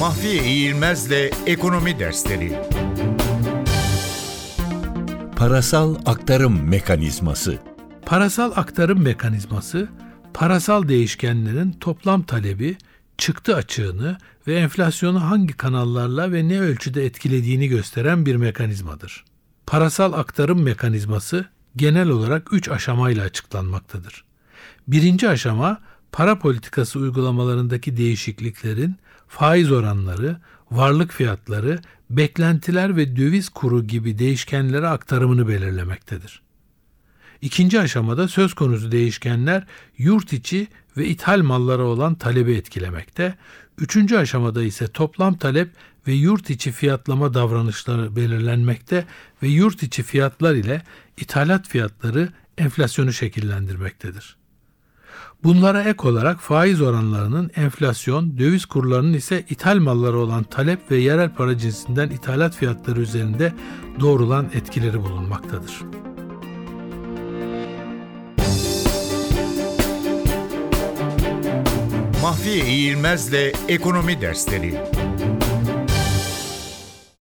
Mahfi Eğilmez'le ekonomi dersleri. Parasal aktarım mekanizması. Parasal aktarım mekanizması, parasal değişkenlerin toplam talebi, çıktı açığını ve enflasyonu hangi kanallarla ve ne ölçüde etkilediğini gösteren bir mekanizmadır. Parasal aktarım mekanizması genel olarak 3 aşamayla açıklanmaktadır. Birinci aşama, para politikası uygulamalarındaki değişikliklerin faiz oranları, varlık fiyatları, beklentiler ve döviz kuru gibi değişkenlere aktarımını belirlemektedir. İkinci aşamada söz konusu değişkenler yurt içi ve ithal mallara olan talebi etkilemekte. Üçüncü aşamada ise toplam talep ve yurt içi fiyatlama davranışları belirlenmekte ve yurt içi fiyatlar ile ithalat fiyatları enflasyonu şekillendirmektedir. Bunlara ek olarak faiz oranlarının, enflasyon, döviz kurlarının ise ithal mallara olan talep ve yerel para cinsinden ithalat fiyatları üzerinde doğrulan etkileri bulunmaktadır. Mahfi Eğilmez'le ekonomi dersleri.